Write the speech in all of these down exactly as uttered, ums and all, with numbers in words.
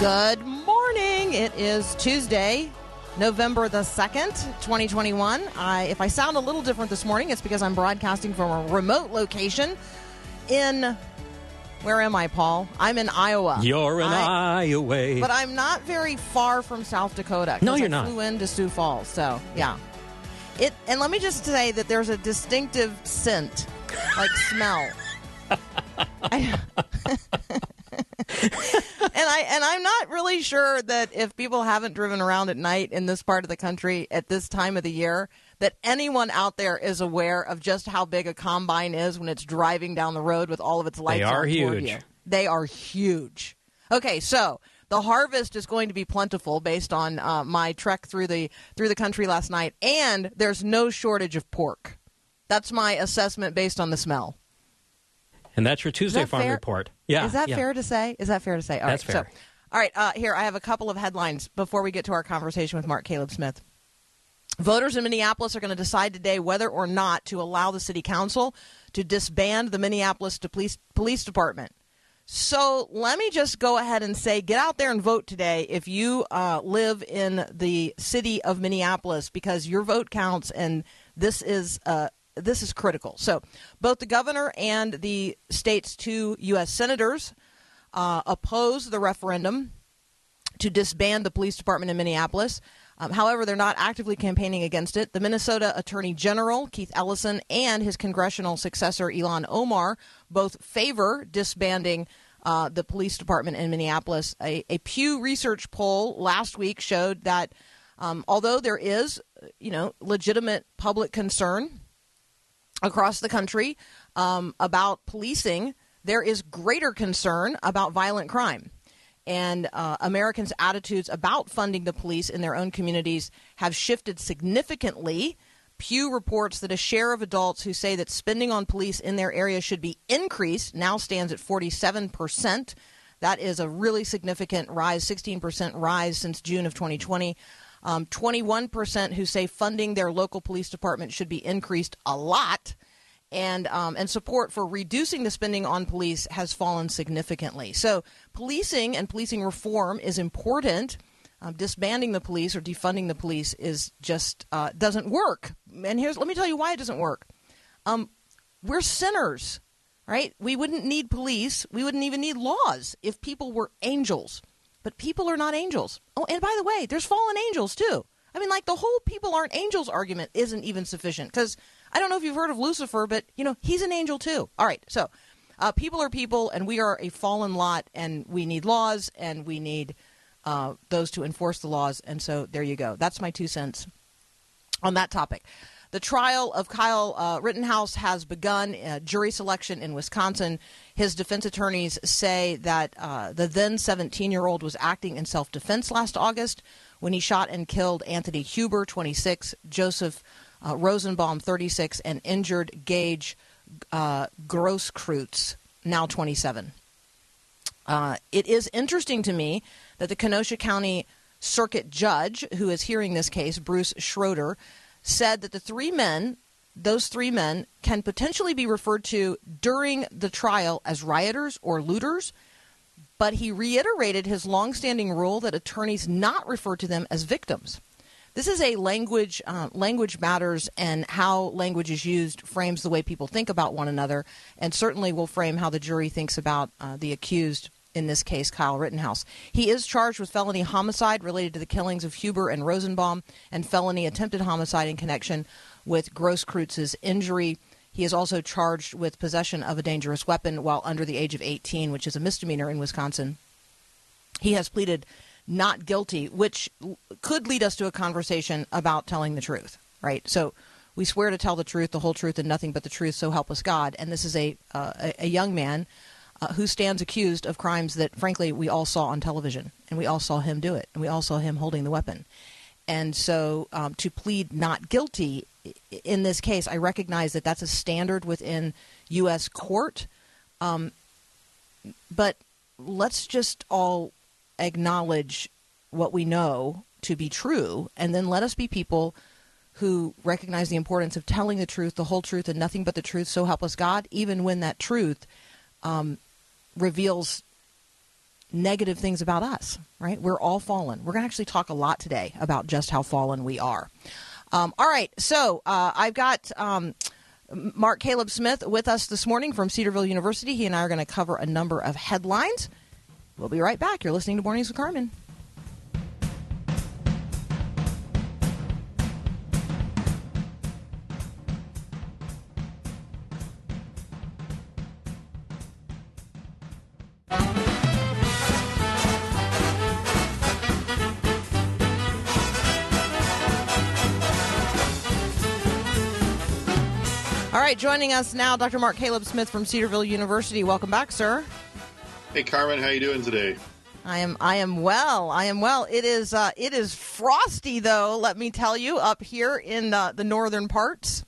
Good morning. It is Tuesday, November the second, twenty twenty-one. I, if I sound a little different this morning, it's because I'm broadcasting from a remote location in, where am I, Paul? I'm in Iowa. You're in I, Iowa. But I'm not very far from South Dakota. No, you're I not. I flew into Sioux Falls, so yeah. It and let me just say that there's a distinctive scent, like smell. I, and I and I'm not really sure that if people haven't driven around at night in this part of the country at this time of the year, that anyone out there is aware of just how big a combine is when it's driving down the road with all of its lights on toward you. They are huge. They are huge. Okay, so the harvest is going to be plentiful based on uh, my trek through the through the country last night, and there's no shortage of pork. That's my assessment based on the smell. And that's your Tuesday that farm fair? report. Yeah, is that yeah. fair to say? Is that fair to say? All that's right, fair. So, all right, uh, here, I have a couple of headlines before we get to our conversation with Mark Caleb Smith. Voters in Minneapolis are going to decide today whether or not to allow the city council to disband the Minneapolis police, police department. So let me just go ahead and say, get out there and vote today if you uh, live in the city of Minneapolis, because your vote counts, and this is uh, This is critical. So both the governor and the state's two U S senators uh, oppose the referendum to disband the police department in Minneapolis. Um, however, they're not actively campaigning against it. The Minnesota Attorney General, Keith Ellison, and his congressional successor, Ilhan Omar, both favor disbanding uh, the police department in Minneapolis. A, a Pew Research poll last week showed that um, although there is, you know, legitimate public concern across the country um, about policing, there is greater concern about violent crime. And uh, Americans' attitudes about funding the police in their own communities have shifted significantly. Pew reports that a share of adults who say that spending on police in their area should be increased now stands at forty-seven percent. That is a really significant rise, sixteen percent rise since June of twenty twenty. Um, twenty-one percent who say funding their local police department should be increased a lot, and um, and support for reducing the spending on police has fallen significantly. So policing and policing reform is important. Um, disbanding the police or defunding the police is just uh, doesn't work. And here's let me tell you why it doesn't work. Um, we're sinners, right? We wouldn't need police. We wouldn't even need laws if people were angels. But people are not angels. Oh, and by the way, there's fallen angels, too. I mean, like, the whole people aren't angels argument isn't even sufficient, because I don't know if you've heard of Lucifer, but, you know, he's an angel, too. All right. So uh, people are people, and we are a fallen lot, and we need laws, and we need uh, those to enforce the laws. And so there you go. That's my two cents on that topic. The trial of Kyle uh, Rittenhouse has begun, uh, jury selection in Wisconsin. His defense attorneys say that uh, the then seventeen-year-old was acting in self-defense last August when he shot and killed Anthony Huber, twenty-six, Joseph uh, Rosenbaum, thirty-six, and injured Gage uh, Grosskreutz, now twenty-seven. Uh, it is interesting to me that the Kenosha County Circuit judge who is hearing this case, Bruce Schroeder, said that the three men, those three men, can potentially be referred to during the trial as rioters or looters, but he reiterated his longstanding rule that attorneys not refer to them as victims. This is a language, uh, language matters, and how language is used frames the way people think about one another, and certainly will frame how the jury thinks about uh, the accused, in this case, Kyle Rittenhouse. He is charged with felony homicide related to the killings of Huber and Rosenbaum, and felony attempted homicide in connection with Grosskreutz' injury. He is also charged with possession of a dangerous weapon while under the age of eighteen, which is a misdemeanor in Wisconsin. He has pleaded not guilty, which could lead us to a conversation about telling the truth, right? So we swear to tell the truth, the whole truth, and nothing but the truth, so help us God. And this is a uh, a young man uh, who stands accused of crimes that, frankly, we all saw on television, and we all saw him do it, and we all saw him holding the weapon. And so um, to plead not guilty in this case, I recognize that that's a standard within U S court, um, but let's just all acknowledge what we know to be true, and then let us be people who recognize the importance of telling the truth, the whole truth, and nothing but the truth, so help us God, even when that truth um, reveals negative things about us, right? We're all fallen. We're going to actually talk a lot today about just how fallen we are. Um, all right, so uh, I've got um, Mark Caleb Smith with us this morning from Cedarville University. He and I are going to cover a number of headlines. We'll be right back. You're listening to Mornings with Carmen. All right, joining us now, Doctor Mark Caleb Smith from Cedarville University. Welcome back, sir. Hey, Carmen, how are you doing today? I am I am well. I am well. It is uh, it is frosty, though, let me tell you, up here in uh, the northern parts.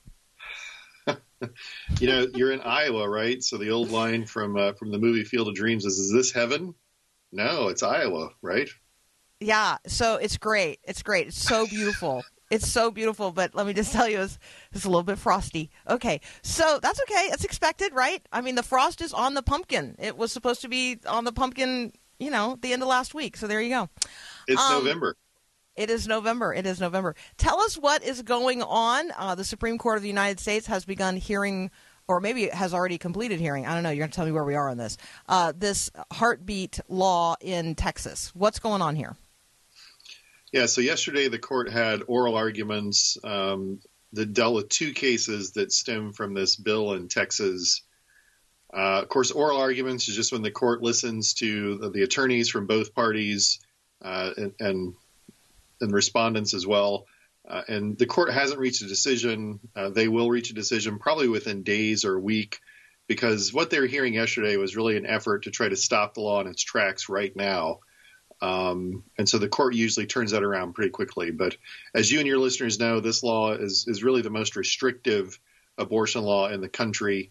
You know, you're in Iowa, right? So the old line from uh, from the movie Field of Dreams is, is this heaven? No, it's Iowa, right? Yeah, so it's great. It's great. It's so beautiful. It's so beautiful, but let me just tell you, it's, it's a little bit frosty. Okay, so that's okay. It's expected, right? I mean, the frost is on the pumpkin. It was supposed to be on the pumpkin, you know, the end of last week. So there you go. It's um, November. It is November. It is November. Tell us what is going on. Uh, the Supreme Court of the United States has begun hearing, or maybe has already completed hearing. I don't know. You're going to tell me where we are on this. Uh, this heartbeat law in Texas. What's going on here? Yeah, so yesterday the court had oral arguments um, that dealt with two cases that stem from this bill in Texas. Uh, of course, oral arguments is just when the court listens to the, the attorneys from both parties uh, and, and and respondents as well. Uh, and the court hasn't reached a decision. Uh, they will reach a decision probably within days or a week, because what they were hearing yesterday was really an effort to try to stop the law in its tracks right now. Um, and so the court usually turns that around pretty quickly. But as you and your listeners know, this law is, is really the most restrictive abortion law in the country.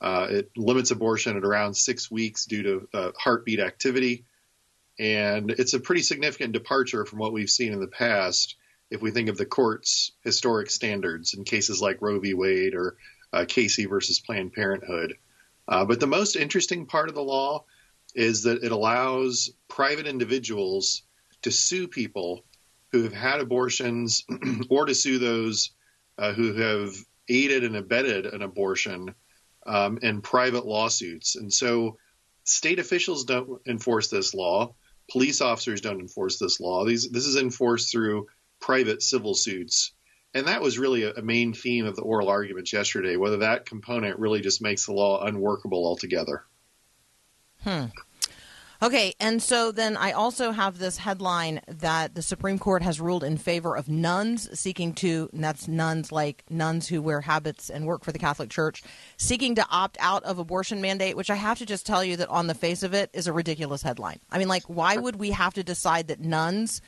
Uh, it limits abortion at around six weeks due to uh, heartbeat activity. And it's a pretty significant departure from what we've seen in the past if we think of the court's historic standards in cases like Roe v. Wade or uh, Casey versus Planned Parenthood. Uh, but the most interesting part of the law is that it allows private individuals to sue people who have had abortions or to sue those uh, who have aided and abetted an abortion um, in private lawsuits. And so state officials don't enforce this law. Police officers don't enforce this law. These, this is enforced through private civil suits. And that was really a, a main theme of the oral arguments yesterday, whether that component really just makes the law unworkable altogether. Hmm. Okay, and so then I also have this headline that the Supreme Court has ruled in favor of nuns seeking to, and that's nuns like nuns who wear habits and work for the Catholic Church, seeking to opt out of abortion mandate, which I have to just tell you that on the face of it is a ridiculous headline. I mean, like, why would we have to decide that nuns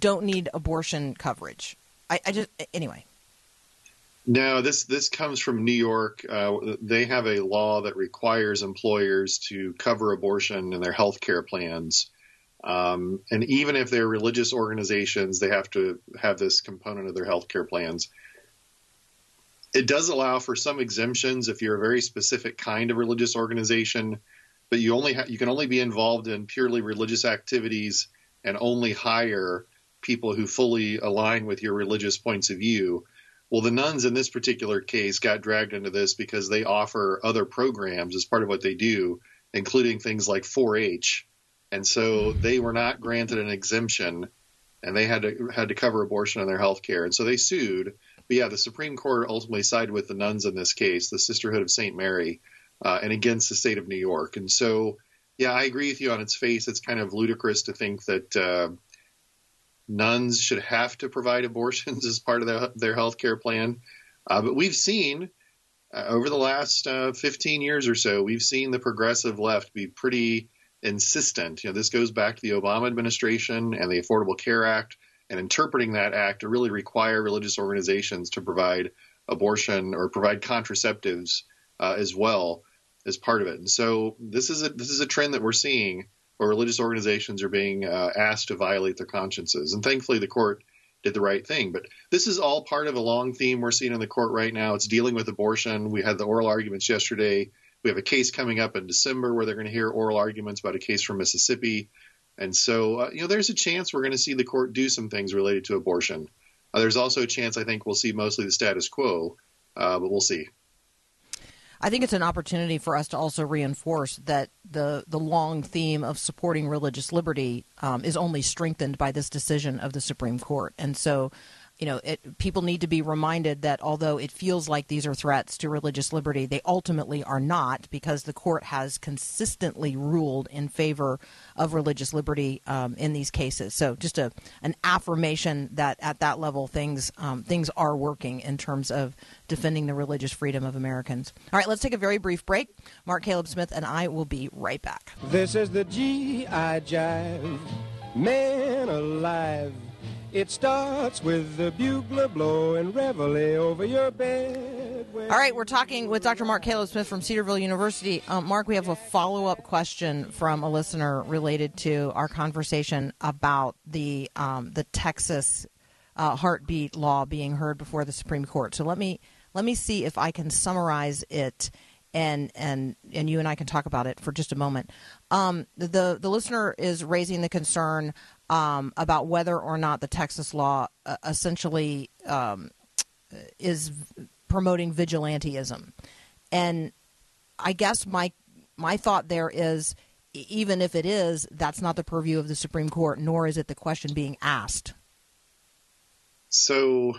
don't need abortion coverage? I, I just, anyway. No, this this comes from New York. Uh, they have a law that requires employers to cover abortion in their health care plans. Um, and even if they're religious organizations, they have to have this component of their health care plans. It does allow for some exemptions if you're a very specific kind of religious organization, but you only ha- you can only be involved in purely religious activities and only hire people who fully align with your religious points of view. Well, the nuns in this particular case got dragged into this because they offer other programs as part of what they do, including things like four H. And so they were not granted an exemption, and they had to had to cover abortion in their health care. And so they sued. But, yeah, the Supreme Court ultimately sided with the nuns in this case, the Sisterhood of Saint Mary, uh, and against the state of New York. And so Yeah, I agree with you on its face. It's kind of ludicrous to think that uh, nuns should have to provide abortions as part of the, their health care plan. Uh, but we've seen uh, over the last uh, fifteen years or so, we've seen the progressive left be pretty insistent. You know, this goes back to the Obama administration and the Affordable Care Act, and interpreting that act to really require religious organizations to provide abortion or provide contraceptives uh, as well as part of it. And so this is a this is a trend that we're seeing, where religious organizations are being uh, asked to violate their consciences. And thankfully, the court did the right thing. But this is all part of a long theme we're seeing in the court right now. It's dealing with abortion. We had the oral arguments yesterday. We have a case coming up in December where they're going to hear oral arguments about a case from Mississippi. And so, uh, you know, there's a chance we're going to see the court do some things related to abortion. Uh, there's also a chance I think we'll see mostly the status quo, uh, but we'll see. I think it's an opportunity for us to also reinforce that the, the long theme of supporting religious liberty um, is only strengthened by this decision of the Supreme Court. And so, you know, it, people need to be reminded that although it feels like these are threats to religious liberty, they ultimately are not, because the court has consistently ruled in favor of religious liberty um, in these cases. So just a an affirmation that at that level things um, things are working in terms of defending the religious freedom of Americans. All right, let's take a very brief break. Mark Caleb Smith and I will be right back. This is the G I Jive, man alive. It starts with the bugler blowing reveille over your bed. All right, we're talking with Doctor Mark Caleb Smith from Cedarville University. Um, Mark, we have a follow-up question from a listener related to our conversation about the um, the Texas uh, heartbeat law being heard before the Supreme Court. So let me let me see if I can summarize it, and and and you and I can talk about it for just a moment. Um, the the listener is raising the concern Um, about whether or not the Texas law uh, essentially um, is v- promoting vigilantism. And I guess my my thought there is, even if it is, that's not the purview of the Supreme Court, nor is it the question being asked. So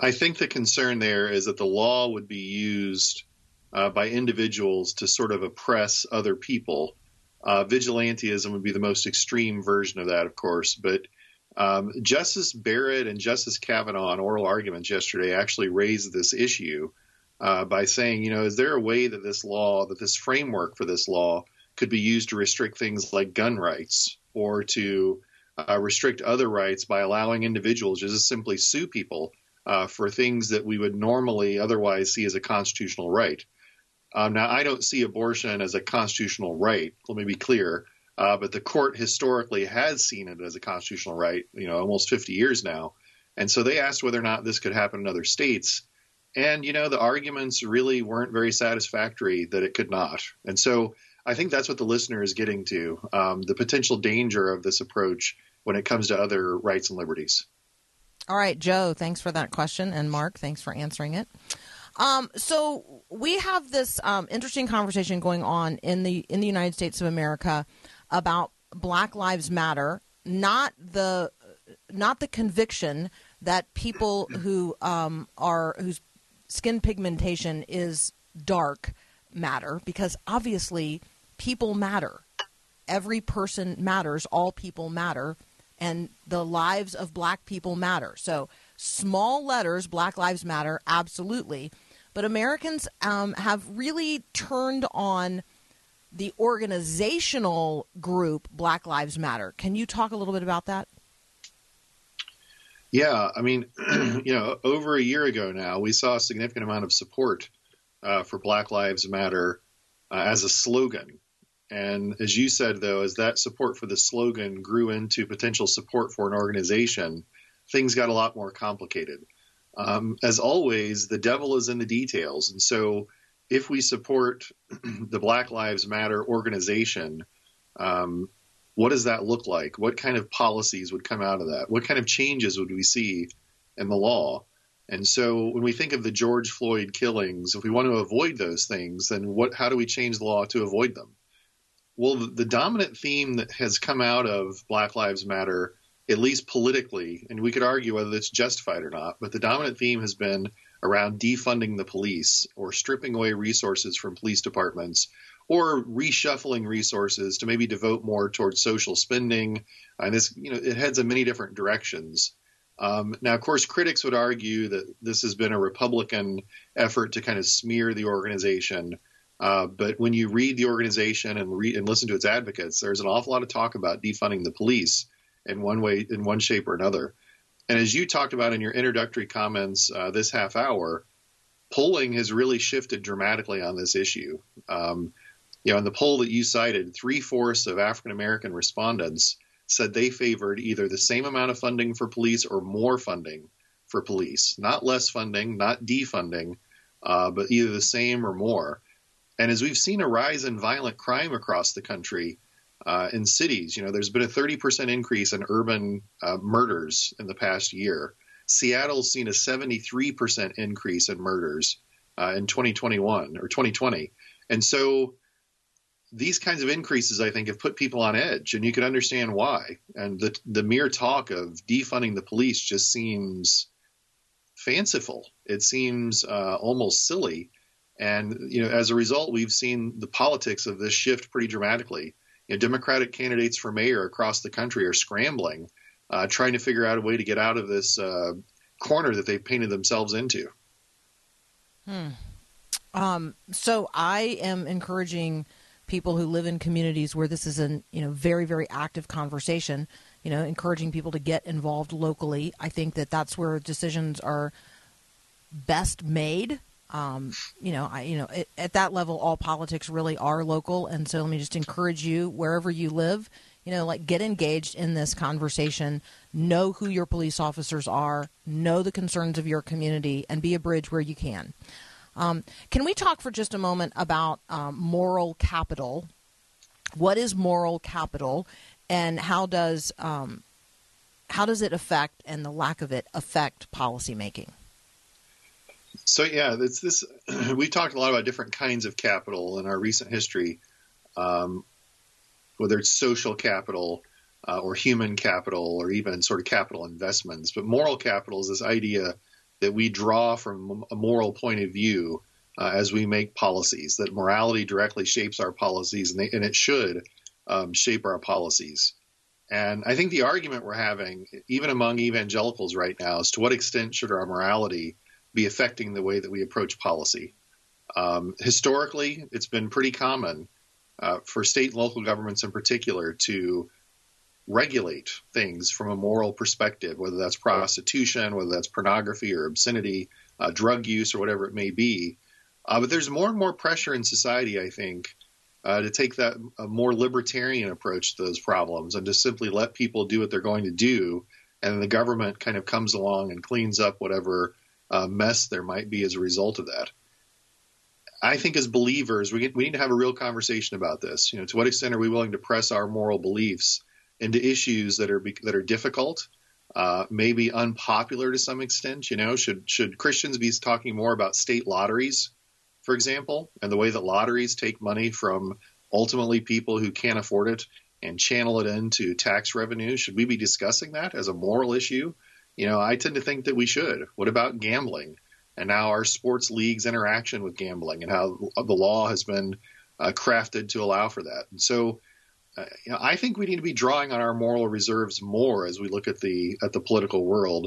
I think the concern there is that the law would be used uh, by individuals to sort of oppress other people. Uh, vigilantism would be the most extreme version of that, of course. But um, Justice Barrett and Justice Kavanaugh in oral arguments yesterday actually raised this issue uh, by saying, you know, is there a way that this law, that this framework for this law could be used to restrict things like gun rights, or to uh, restrict other rights by allowing individuals just to simply sue people uh, for things that we would normally otherwise see as a constitutional right? Um, now, I don't see abortion as a constitutional right. Let me be clear. Uh, but the court historically has seen it as a constitutional right, you know, almost fifty years now. And so they asked whether or not this could happen in other states. And, you know, the arguments really weren't very satisfactory that it could not. And so I think that's what the listener is getting to, um, the potential danger of this approach when it comes to other rights and liberties. All right, Joe, thanks for that question. And Mark, thanks for answering it. Um, so we have this um, interesting conversation going on in the in the United States of America about Black Lives Matter, not the not the conviction that people who um, are whose skin pigmentation is dark matter, because obviously people matter. Every person matters. All people matter, and the lives of Black people matter. So small letters, Black Lives Matter, absolutely. But Americans um, have really turned on the organizational group Black Lives Matter. Can you talk a little bit about that? Yeah, I mean, you know, over a year ago now, we saw a significant amount of support uh, for Black Lives Matter uh, as a slogan. And as you said, though, as that support for the slogan grew into potential support for an organization, things got a lot more complicated. Um, as always, the devil is in the details. And so if we support the Black Lives Matter organization, um, what does that look like? What kind of policies would come out of that? What kind of changes would we see in the law? And so when we think of the George Floyd killings, if we want to avoid those things, then what? How do we change the law to avoid them? Well, the, the dominant theme that has come out of Black Lives Matter, at least politically, and we could argue whether it's justified or not, but the dominant theme has been around defunding the police, or stripping away resources from police departments, or reshuffling resources to maybe devote more towards social spending. And this, you know, it heads in many different directions. Um, now, of course, critics would argue that this has been a Republican effort to kind of smear the organization. Uh, but when you read the organization and read and listen to its advocates, there's an awful lot of talk about defunding the police in one way, in one shape or another. And as you talked about in your introductory comments uh, this half hour, polling has really shifted dramatically on this issue. Um, you know, in the poll that you cited, three-fourths of African-American respondents said they favored either the same amount of funding for police or more funding for police, not less funding, not defunding, uh, but either the same or more. And as we've seen a rise in violent crime across the country, uh, in cities, you know, there's been a thirty percent increase in urban uh, murders in the past year. Seattle's seen a seventy-three percent increase in murders uh, in twenty twenty-one or twenty twenty. And so these kinds of increases, I think, have put people on edge, and you can understand why. And the the mere talk of defunding the police just seems fanciful. It seems uh, almost silly. And, you know, as a result, we've seen the politics of this shift pretty dramatically. You know, Democratic candidates for mayor across the country are scrambling, Uh, trying to figure out a way to get out of this uh, corner that they've painted themselves into. Hmm. Um, so I am encouraging people who live in communities where this is an, you know, very, very active conversation, you know, encouraging people to get involved locally. I think that that's where decisions are best made. Um, you know, I, you know, it, at that level, all politics really are local. And so let me just encourage you, wherever you live, you know, like, get engaged in this conversation, know who your police officers are, know the concerns of your community, and be a bridge where you can. Um, can we talk for just a moment about um, moral capital? What is moral capital, and how does um, how does it affect, and the lack of it affect, policymaking? So, yeah, it's this. We talked a lot about different kinds of capital in our recent history. Um Whether it's social capital uh, or human capital or even sort of capital investments. But moral capital is this idea that we draw from a moral point of view uh, as we make policies, that morality directly shapes our policies, and, they, and it should um, shape our policies. And I think the argument we're having, even among evangelicals right now, is to what extent should our morality be affecting the way that we approach policy? Um, historically, it's been pretty common Uh, for state and local governments in particular to regulate things from a moral perspective, whether that's prostitution, whether that's pornography or obscenity, uh, drug use or whatever it may be. Uh, but there's more and more pressure in society, I think, uh, to take that a more libertarian approach to those problems and just simply let people do what they're going to do. And the government kind of comes along and cleans up whatever uh, mess there might be as a result of that. I think as believers, we, get, we need to have a real conversation about this. You know, to what extent are we willing to press our moral beliefs into issues that are that are difficult, uh, maybe unpopular to some extent? You know, should should Christians be talking more about state lotteries, for example, and the way that lotteries take money from ultimately people who can't afford it and channel it into tax revenue? Should we be discussing that as a moral issue? You know, I tend to think that we should. What about gambling? And now our sports leagues' interaction with gambling and how the law has been uh, crafted to allow for that. And so uh, you know, I think we need to be drawing on our moral reserves more as we look at the at the political world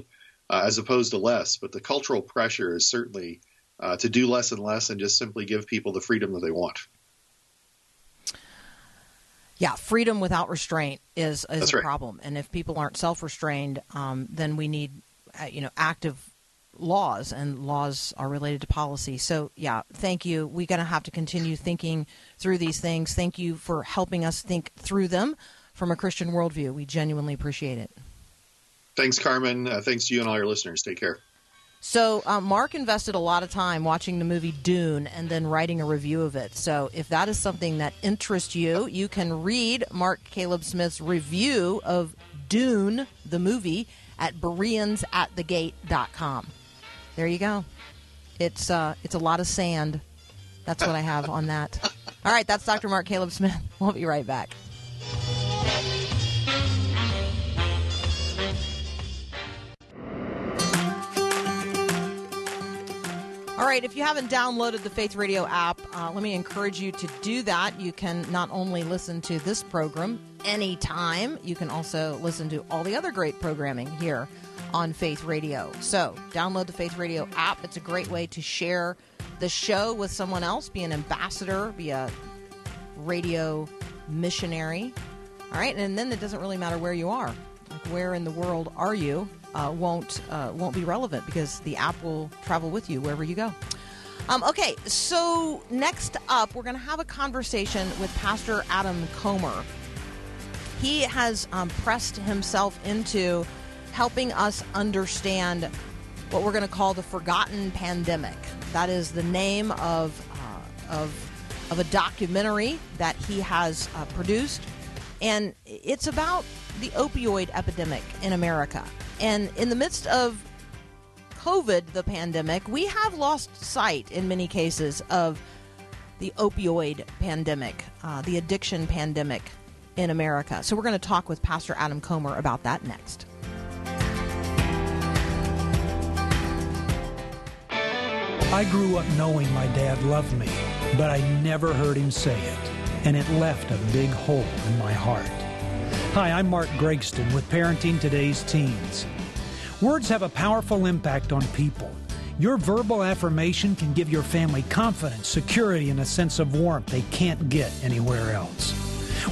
uh, as opposed to less. But the cultural pressure is certainly uh, to do less and less and just simply give people the freedom that they want. Yeah, freedom without restraint is, is a right. problem. And if people aren't self-restrained, um, then we need uh, you know, active laws, and laws are related to policy. So, yeah, thank you. We're going to have to continue thinking through these things. Thank you for helping us think through them from a Christian worldview. We genuinely appreciate it. Thanks, Carmen. Uh, thanks to you and all your listeners. Take care. So, uh, Mark invested a lot of time watching the movie Dune and then writing a review of it. So, if that is something that interests you, you can read Mark Caleb Smith's review of Dune, the movie, at Bereans at the gate dot com. There you go. It's uh, it's a lot of sand. That's what I have on that. All right, that's Doctor Mark Caleb Smith. We'll be right back. All All right, if you haven't downloaded the Faith Radio app, uh, let me encourage you to do that. You can not only listen to this program anytime, you can also listen to all the other great programming here on Faith Radio. So download the Faith Radio app. It's a great way to share the show with someone else, be an ambassador, be a radio missionary. All right, and then it doesn't really matter where you are. Like, where in the world are you? Uh, won't uh, won't be relevant, because the app will travel with you wherever you go. Um, okay, so next up, we're going to have a conversation with Pastor Adam Comer. He has um, pressed himself into helping us understand what we're going to call the Forgotten Pandemic. That is the name of uh, of of a documentary that he has uh, produced, and it's about the opioid epidemic in America. And in the midst of COVID, the pandemic, we have lost sight in many cases of the opioid pandemic, uh, the addiction pandemic in America. So we're going to talk with Pastor Adam Comer about that next. I grew up knowing my dad loved me, but I never heard him say it, and it left a big hole in my heart. Hi, I'm Mark Gregston with Parenting Today's Teens. Words have a powerful impact on people. Your verbal affirmation can give your family confidence, security, and a sense of warmth they can't get anywhere else.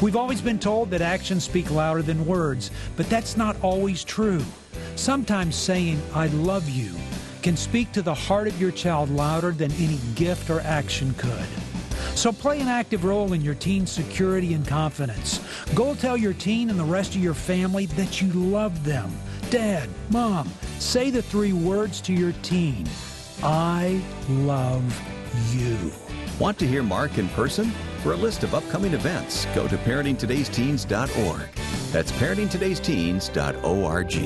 We've always been told that actions speak louder than words, but that's not always true. Sometimes saying, "I love you," can speak to the heart of your child louder than any gift or action could. So play an active role in your teen's security and confidence. Go tell your teen and the rest of your family that you love them. Dad, Mom, say the three words to your teen: I love you. Want to hear Mark in person? For a list of upcoming events, go to parenting today's teens dot org. That's parenting today's teens dot org.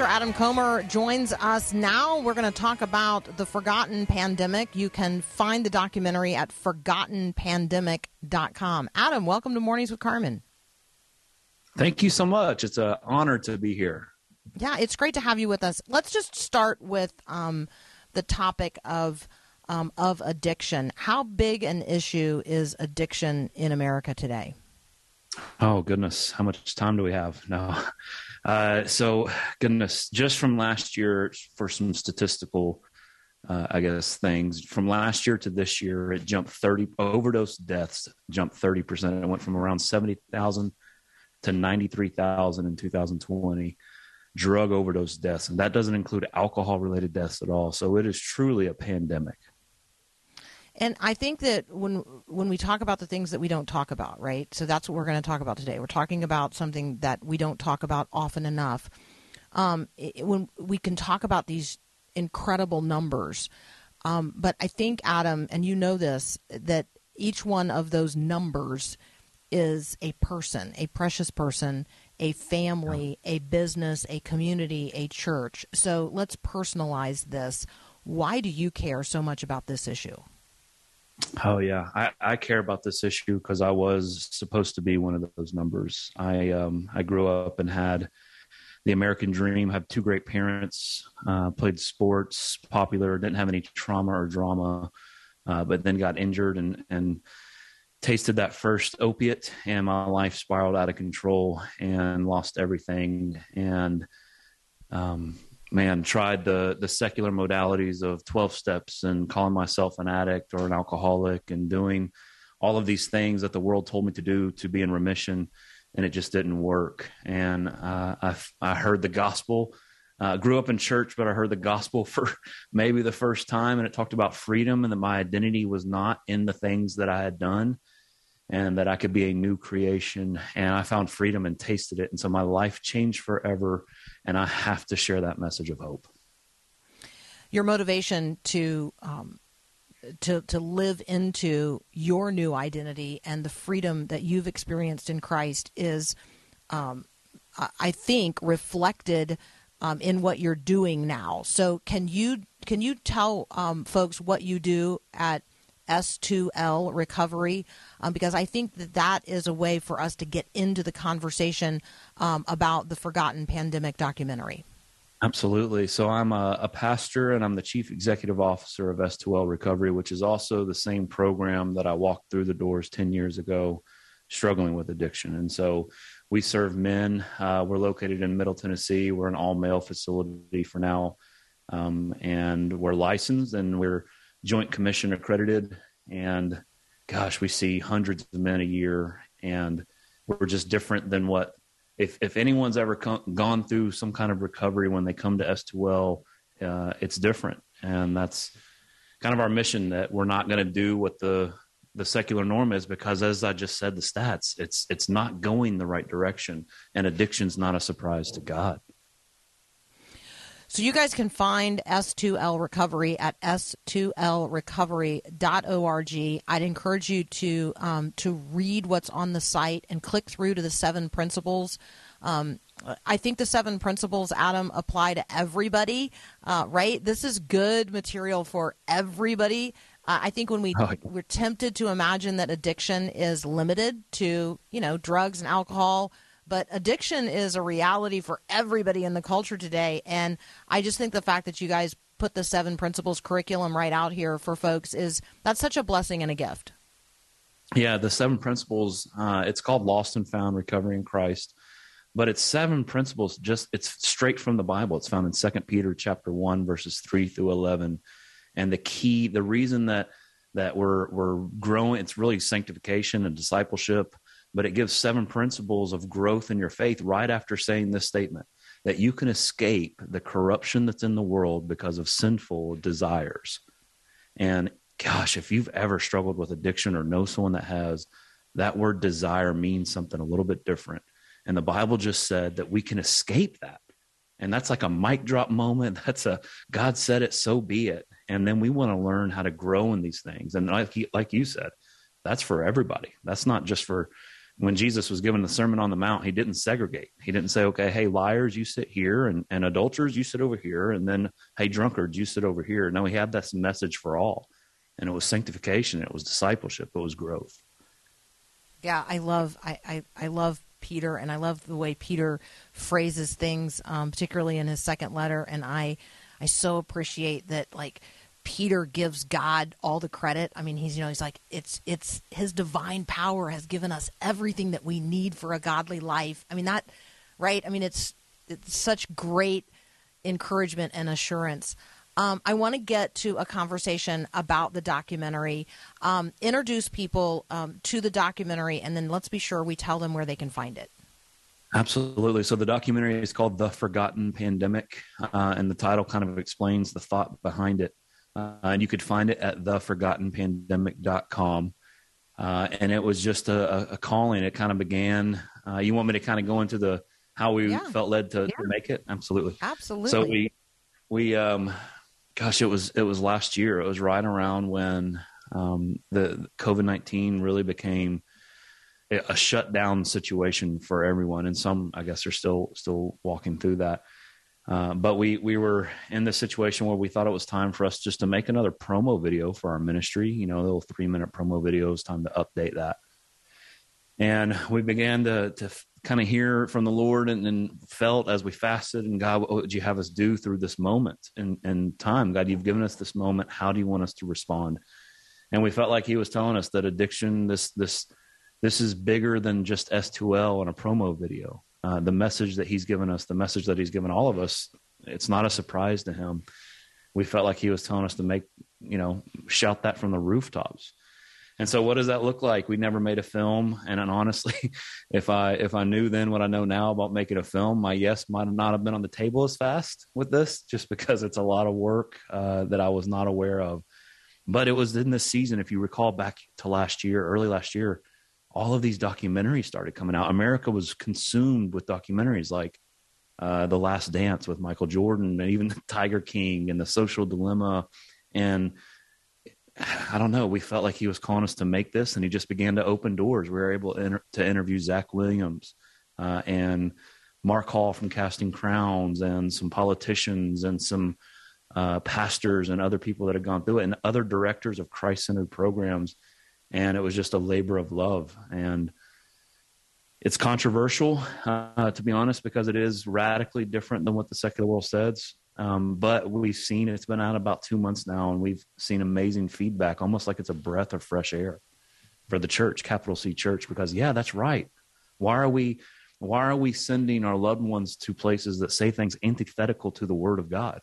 Adam Comer joins us now. We're going to talk about the Forgotten Pandemic. You can find the documentary at forgotten pandemic dot com. Adam, welcome to Mornings with Carmen. Thank you so much. It's an honor to be here. Yeah, it's great to have you with us. Let's just start with um, the topic of um, of addiction. How big an issue is addiction in America today? Oh, goodness. How much time do we have? No. Uh, so, goodness, just from last year, for some statistical, uh, I guess, things, from last year to this year, it jumped thirty, overdose deaths jumped thirty percent. It went from around seventy thousand to ninety-three thousand in two thousand twenty, drug overdose deaths. And that doesn't include alcohol-related deaths at all. So it is truly a pandemic. And I think that when when we talk about the things that we don't talk about, right? So that's what we're going to talk about today. We're talking about something that we don't talk about often enough. Um, it, when we can talk about these incredible numbers. Um, but I think, Adam, and you know this, that each one of those numbers is a person, a precious person, a family, a business, a community, a church. So let's personalize this. Why do you care so much about this issue? Oh, yeah. I, I care about this issue because I was supposed to be one of those numbers. I um, I grew up and had the American dream, had two great parents, uh, played sports, popular, didn't have any trauma or drama, uh, but then got injured and, and tasted that first opiate, and my life spiraled out of control and lost everything. And um Man, tried the the secular modalities of twelve steps and calling myself an addict or an alcoholic and doing all of these things that the world told me to do to be in remission, and it just didn't work. And uh, I I heard the gospel. Uh, grew up in church, but I heard the gospel for maybe the first time, and it talked about freedom and that my identity was not in the things that I had done, and that I could be a new creation. And I found freedom and tasted it. And so my life changed forever. And I have to share that message of hope. Your motivation to, um, to, to live into your new identity and the freedom that you've experienced in Christ is, um, I think, reflected um, in what you're doing now. So can you, can you tell um, folks what you do at S two L Recovery, um, because I think that that is a way for us to get into the conversation um, about the Forgotten Pandemic documentary. Absolutely. So I'm a, a pastor, and I'm the chief executive officer of S two L Recovery, which is also the same program that I walked through the doors ten years ago struggling with addiction. And so we serve men. Uh, we're located in Middle Tennessee. We're an all-male facility for now, um, and we're licensed, and we're Joint Commission accredited. And gosh, we see hundreds of men a year, and we're just different than what, if, if anyone's ever come, gone through some kind of recovery, when they come to S two L, uh, it's different. And that's kind of our mission, that we're not going to do what the, the secular norm is, because as I just said, the stats, it's, it's not going the right direction, and addiction's not a surprise to God. So you guys can find S two L Recovery at s two l recovery dot org. I'd encourage you to um, to read what's on the site and click through to the seven principles. Um, I think the seven principles, Adam, apply to everybody, uh, right? This is good material for everybody. Uh, I think when we, oh, yeah. we're tempted to imagine that addiction is limited to, you know, drugs and alcohol, but addiction is a reality for everybody in the culture today. And I just think the fact that you guys put the seven principles curriculum right out here for folks is, that's such a blessing and a gift. Yeah, the seven principles, uh, it's called Lost and Found, Recovery in Christ, but it's seven principles. Just, it's straight from the Bible. It's found in Second Peter chapter one, verses three through eleven. And the key, the reason that, that we're, we're growing, it's really sanctification and discipleship. But it gives seven principles of growth in your faith right after saying this statement, that you can escape the corruption that's in the world because of sinful desires. And gosh, if you've ever struggled with addiction or know someone that has, that word desire means something a little bit different. And the Bible just said that we can escape that. And that's like a mic drop moment. That's a, God said it, so be it. And then we want to learn how to grow in these things. And like, like you said, that's for everybody. That's not just for... When Jesus was given the Sermon on the Mount, he didn't segregate. He didn't say, okay, hey, liars, you sit here, and, and adulterers, you sit over here, and then, hey, drunkards, you sit over here. No, he had this message for all, and it was sanctification. It was discipleship. It was growth. Yeah, I love I, I, I love Peter, and I love the way Peter phrases things, um, particularly in his second letter, and I I so appreciate that, like, Peter gives God all the credit. I mean, he's, you know, he's like, it's, it's his divine power has given us everything that we need for a godly life. I mean, that, right. I mean, it's, it's such great encouragement and assurance. Um, I want to get to a conversation about the documentary, um, introduce people um, to the documentary, and then let's be sure we tell them where they can find it. Absolutely. So the documentary is called The Forgotten Pandemic, uh, and the title kind of explains the thought behind it. Uh, and you could find it at the forgotten pandemic dot com. Uh, and it was just a, a calling. It kind of began. Uh, you want me to kind of go into the how we yeah. felt led to, yeah. to make it? Absolutely. Absolutely. So we, we, um, gosh, it was it was last year. It was right around when um, the COVID nineteen really became a shutdown situation for everyone, and some, I guess, are still still walking through that. Uh, but we we were in this situation where we thought it was time for us just to make another promo video for our ministry. You know, the little three-minute promo videos, time to update that. And we began to to kind of hear from the Lord, and, and felt as we fasted, and God, what would you have us do through this moment and, and time? God, you've given us this moment. How do you want us to respond? And we felt like he was telling us that addiction, this this this is bigger than just S two L and a promo video. Uh, the message that he's given us, the message that he's given all of us, it's not a surprise to him. We felt like he was telling us to make, you know, shout that from the rooftops. And so what does that look like? We never made a film. And, and honestly, if I, if I knew then what I know now about making a film, my yes might not have been on the table as fast with this, just because it's a lot of work uh, that I was not aware of. But it was in this season, if you recall back to last year, early last year, all of these documentaries started coming out. America was consumed with documentaries like uh, The Last Dance with Michael Jordan, and even Tiger King and The Social Dilemma. And I don't know, we felt like he was calling us to make this, and he just began to open doors. We were able to, inter- to interview Zach Williams uh, and Mark Hall from Casting Crowns, and some politicians, and some uh, pastors and other people that had gone through it, and other directors of Christ-centered programs. And it was just a labor of love. And it's controversial, uh, to be honest, because it is radically different than what the secular world says. Um, but we've seen, it's been out about two months now, and we've seen amazing feedback, almost like it's a breath of fresh air for the church, capital C church, because yeah, that's right. Why are we, why are we sending our loved ones to places that say things antithetical to the word of God?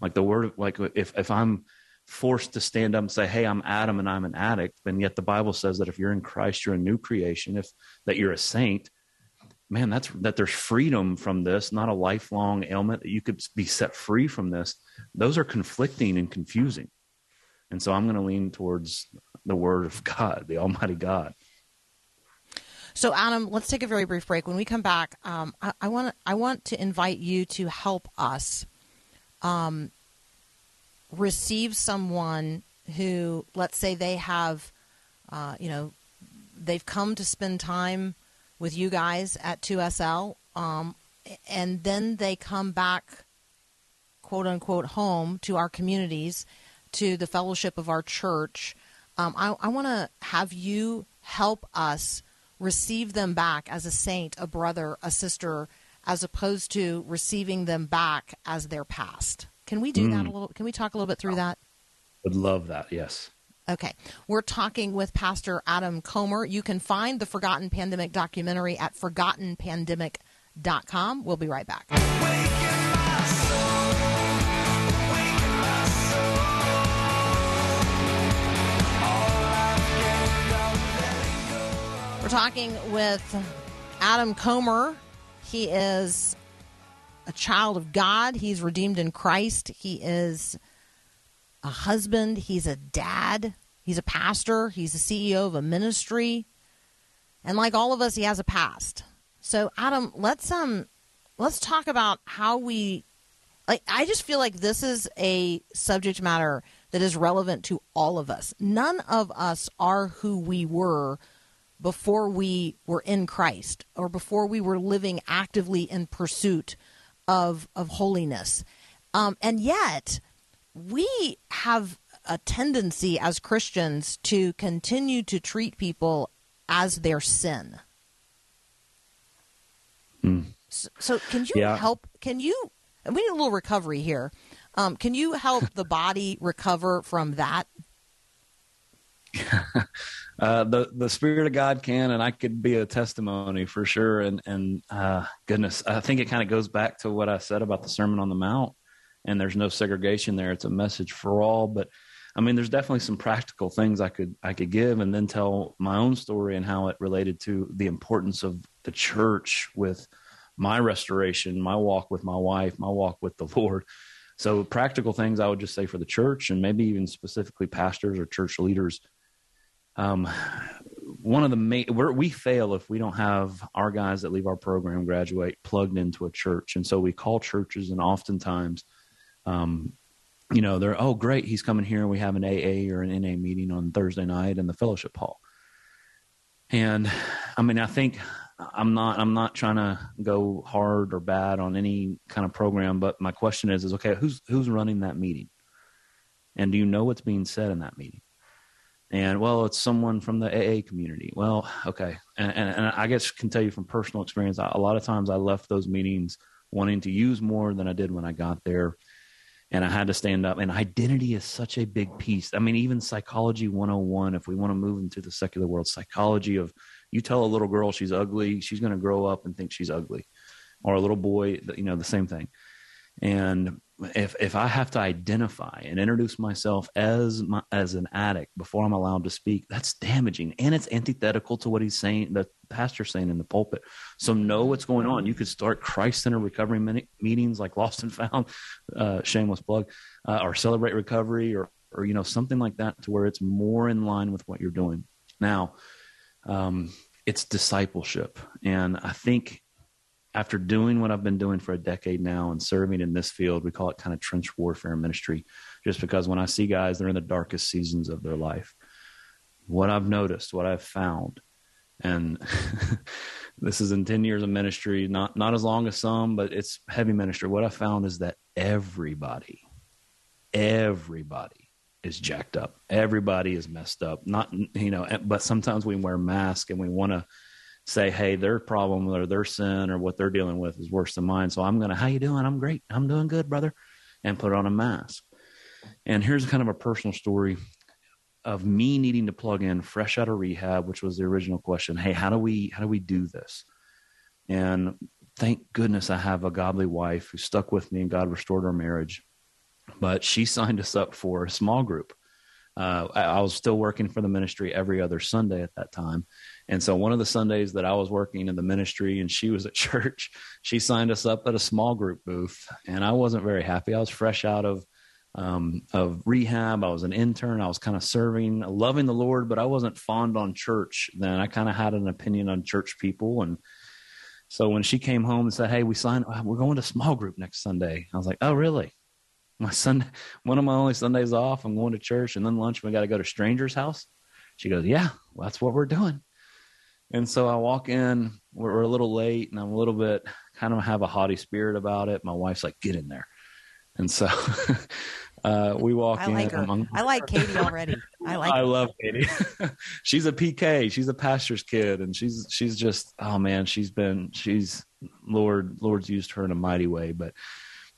Like the word, like if, if I'm forced to stand up and say, hey, I'm Adam and I'm an addict, and yet the Bible says that if you're in Christ, you're a new creation, if that you're a saint, man, that's that there's freedom from this, not a lifelong ailment, that you could be set free from this. Those are conflicting and confusing. And so I'm going to lean towards the word of God, the Almighty God. So, Adam, let's take a very brief break. When we come back, um, I, I want I want to invite you to help us um, receive someone who, let's say they have, uh, you know, they've come to spend time with you guys at two S L, um, and then they come back, quote unquote, home to our communities, to the fellowship of our church. Um, I, I want to have you help us receive them back as a saint, a brother, a sister, as opposed to receiving them back as their past. Can we do mm. that a little? Can we talk a little bit through that? Would love that. Yes. Okay. We're talking with Pastor Adam Comer. You can find the Forgotten Pandemic documentary at forgotten pandemic dot com. We'll be right back. We're talking with Adam Comer. He is a child of God. He's redeemed in Christ. He is a husband. He's a dad. He's a pastor. He's the C E O of a ministry. And like all of us, he has a past. So, Adam, let's um, let's talk about how we, like, I just feel like this is a subject matter that is relevant to all of us. None of us are who we were before we were in Christ, or before we were living actively in pursuit of of holiness. Um, and yet, we have a tendency as Christians to continue to treat people as their sin. Mm. So, so can you yeah. help, can you, and we need a little recovery here. Um, can you help the body recover from that? Uh, the, the Spirit of God can, and I could be a testimony for sure. And, and uh, goodness, I think it kind of goes back to what I said about the Sermon on the Mount, and there's no segregation there. It's a message for all. But I mean, there's definitely some practical things I could, I could give, and then tell my own story and how it related to the importance of the church with my restoration, my walk with my wife, my walk with the Lord. So practical things I would just say for the church, and maybe even specifically pastors or church leaders. Um, one of the main, we're, we fail if we don't have our guys that leave our program, graduate, plugged into a church. And so we call churches, and oftentimes, um, you know, they're, oh, great, he's coming here, and we have an A A or an N A meeting on Thursday night in the fellowship hall. And I mean, I think I'm not, I'm not trying to go hard or bad on any kind of program, but my question is, is okay, who's, who's running that meeting? And do you know what's being said in that meeting? And, well, it's someone from the A A community. Well, okay. And, and, and I guess can tell you from personal experience, I, a lot of times I left those meetings wanting to use more than I did when I got there. And I had to stand up. And identity is such a big piece. I mean, even psychology one oh one, if we want to move into the secular world, psychology of you tell a little girl she's ugly, she's going to grow up and think she's ugly. Or a little boy, you know, the same thing. And if if I have to identify and introduce myself as my, as an addict before I'm allowed to speak, that's damaging. And it's antithetical to what he's saying, the pastor's saying in the pulpit. So know what's going on. You could start Christ-centered recovery mini- meetings like Lost and Found, uh, shameless plug, uh, or Celebrate Recovery, or, or, you know, something like that, to where it's more in line with what you're doing. Now, um, it's discipleship. And I think, after doing what I've been doing for a decade now and serving in this field, we call it kind of trench warfare ministry, just because when I see guys, they're in the darkest seasons of their life. What I've noticed, what I've found, and this is in ten years of ministry, not, not as long as some, but it's heavy ministry. What I found is that everybody, everybody is jacked up. Everybody is messed up. Not, you know, but sometimes we wear masks and we want to say, hey, their problem or their sin or what they're dealing with is worse than mine. So I'm going to, how you doing? I'm great. I'm doing good, brother. And put on a mask. And here's kind of a personal story of me needing to plug in fresh out of rehab, which was the original question. Hey, how do we, how do we do this? And thank goodness I have a godly wife who stuck with me and God restored our marriage. But she signed us up for a small group. Uh, I, I was still working for the ministry every other Sunday at that time. And so one of the Sundays that I was working in the ministry and she was at church, she signed us up at a small group booth. And I wasn't very happy. I was fresh out of um, of rehab. I was an intern. I was kind of serving, loving the Lord, but I wasn't fond on church then. I kind of had an opinion on church people. And so when she came home and said, hey, we signed, we're going to small group next Sunday. I was like, oh, really? My Sunday, one of my only Sundays off, I'm going to church and then lunch. We got to go to stranger's house. She goes, yeah, well, that's what we're doing. And so I walk in, we're, we're a little late and I'm a little bit kind of have a haughty spirit about it. My wife's like, get in there. And so uh, we walk I in. Like among- I like Katie already. I like. I her. love Katie. She's a P K. She's a pastor's kid. And she's, she's just, oh man, she's been, she's Lord, Lord's used her in a mighty way, but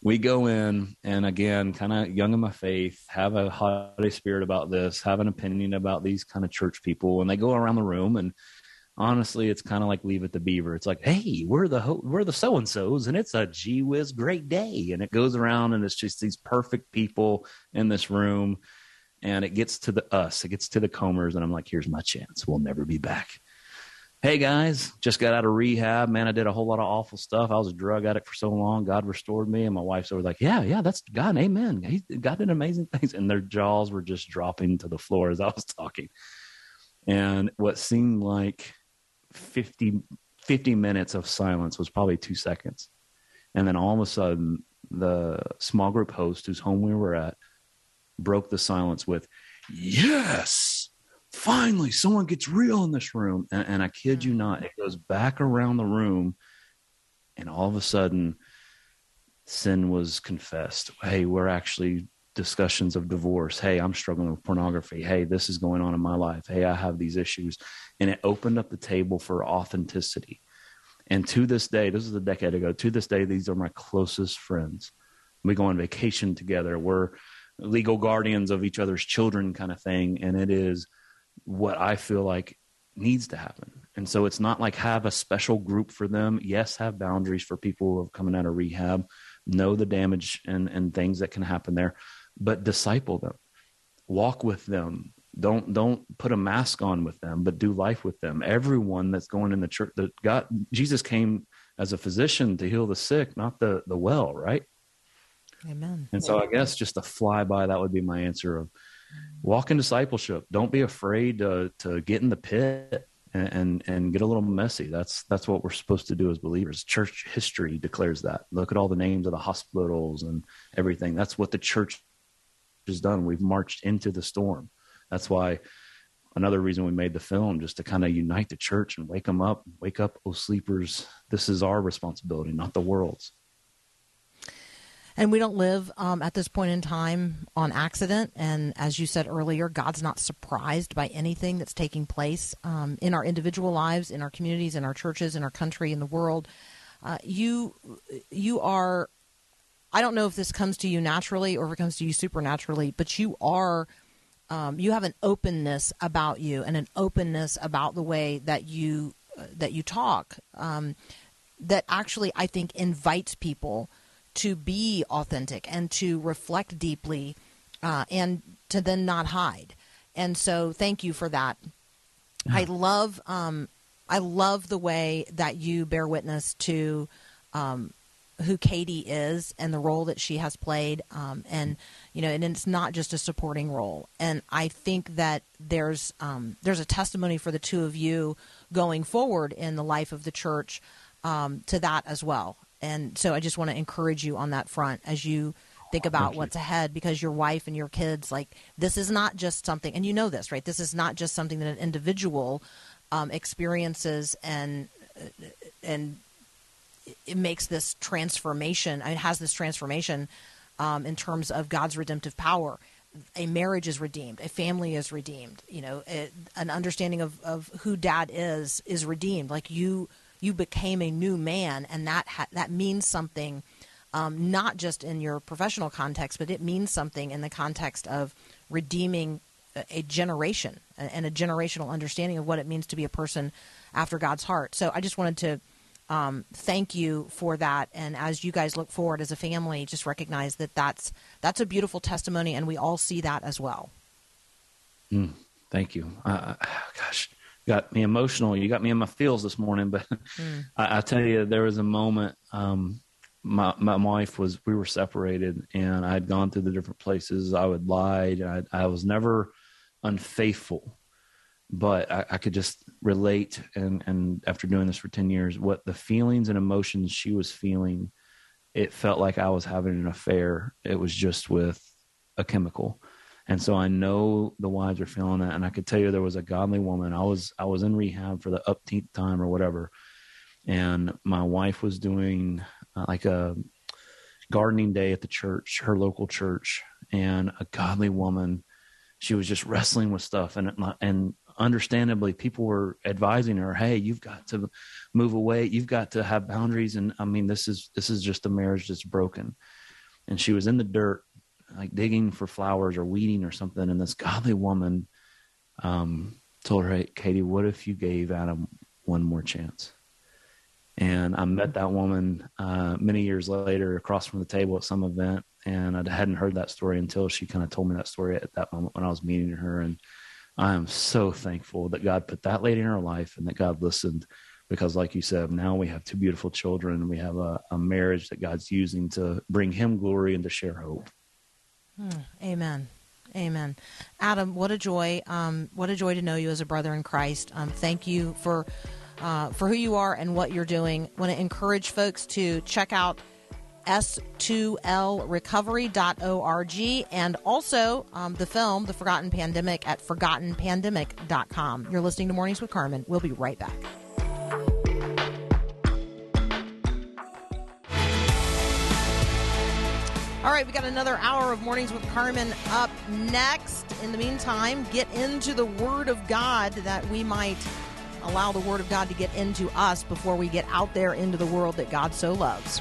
we go in and again, kind of young in my faith, have a haughty spirit about this, have an opinion about these kind of church people. And they go around the room and honestly, it's kind of like Leave It to Beaver. It's like, hey, we're the, ho- we're the so-and-sos and it's a gee whiz great day. And it goes around and it's just these perfect people in this room. And it gets to the us, it gets to the Comers. And I'm like, here's my chance. We'll never be back. Hey guys, just got out of rehab, man. I did a whole lot of awful stuff. I was a drug addict for so long. God restored me. And my wife's always like, yeah, yeah, that's God. Amen. He, God did amazing things. And their jaws were just dropping to the floor as I was talking. And what seemed like fifty, fifty minutes of silence was probably two seconds. And then all of a sudden the small group host whose home we were at broke the silence with, yes. Finally, someone gets real in this room. And, and I kid you not, it goes back around the room. And all of a sudden, sin was confessed. Hey, we're actually discussions of divorce. Hey, I'm struggling with pornography. Hey, this is going on in my life. Hey, I have these issues. And it opened up the table for authenticity. And to this day, this is a decade ago, to this day, these are my closest friends. We go on vacation together. We're legal guardians of each other's children kind of thing. And it is what I feel like needs to happen. And so it's not like have a special group for them. Yes, have boundaries for people who are coming out of rehab, know the damage and, and things that can happen there, but disciple them, walk with them. Don't, don't put a mask on with them, but do life with them. Everyone that's going in the church that God, Jesus came as a physician to heal the sick, not the, the well, right? Amen. And so I guess just a flyby, that would be my answer of, walk in discipleship. Don't be afraid to, to get in the pit and, and, and get a little messy. That's that's what we're supposed to do as believers. Church history declares that. Look at all the names of the hospitals and everything. That's what the church has done. We've marched into the storm. That's why another reason we made the film, just to kind of unite the church and wake them up. Wake up, oh sleepers. This is our responsibility, not the world's. And we don't live um, at this point in time on accident. And as you said earlier, God's not surprised by anything that's taking place um, in our individual lives, in our communities, in our churches, in our country, in the world. Uh, you, you are, I don't know if this comes to you naturally or if it comes to you supernaturally, but you are, um, you have an openness about you and an openness about the way that you, uh, that you talk um, that actually I think invites people to be authentic and to reflect deeply uh, and to then not hide. And so thank you for that. Yeah. I love um, I love the way that you bear witness to um, who Katie is and the role that she has played. Um, and, you know, and it's not just a supporting role. And I think that there's um, there's a testimony for the two of you going forward in the life of the church um, to that as well. And so I just want to encourage you on that front as you think about Thank what's you. ahead, because your wife and your kids, like this is not just something, and you know this, right? This is not just something that an individual um, experiences and and it makes this transformation. It has this transformation um, in terms of God's redemptive power. A marriage is redeemed. A family is redeemed. You know, it, an understanding of, of who dad is is redeemed. Like you, you became a new man, and that ha- that means something, um, not just in your professional context, but it means something in the context of redeeming a, a generation and a generational understanding of what it means to be a person after God's heart. So I just wanted to Um, thank you for that. And as you guys look forward as a family, just recognize that that's, that's a beautiful testimony. And we all see that as well. Mm, thank you. Uh, gosh, got me emotional. You got me in my feels this morning, but mm. I, I tell you, there was a moment, um, my, my wife was, we were separated, and I'd gone through the different places. I would lie. I, I was never unfaithful. But I, I could just relate, and, and after doing this for ten years, what the feelings and emotions she was feeling, it felt like I was having an affair. It was just with a chemical. And so I know the wives are feeling that. And I could tell you there was a godly woman. I was I was in rehab for the upteenth time or whatever. And my wife was doing like a gardening day at the church, her local church, and a godly woman. She was just wrestling with stuff, and and understandably, people were advising her, hey, you've got to move away. You've got to have boundaries. And I mean, this is, this is just a marriage that's broken. And she was in the dirt, like digging for flowers or weeding or something. And this godly woman um, told her, hey, Katie, what if you gave Adam one more chance? And I met that woman uh, many years later across from the table at some event. And I hadn't heard that story until she kind of told me that story at that moment when I was meeting her. And I am so thankful that God put that lady in our life and that God listened, because like you said, now we have two beautiful children, and we have a, a marriage that God's using to bring him glory and to share hope. Amen. Amen. Adam, what a joy. Um, what a joy to know you as a brother in Christ. Um, thank you for, uh, for who you are and what you're doing. I want to encourage folks to check out S two L recovery dot org, and also um, the film The Forgotten Pandemic at forgotten pandemic dot com. You're listening to Mornings with Carmen. We'll be right back. All right, we got another hour of Mornings with Carmen up next. In the meantime, get into the Word of God, that we might allow the Word of God to get into us before we get out there into the world that God so loves.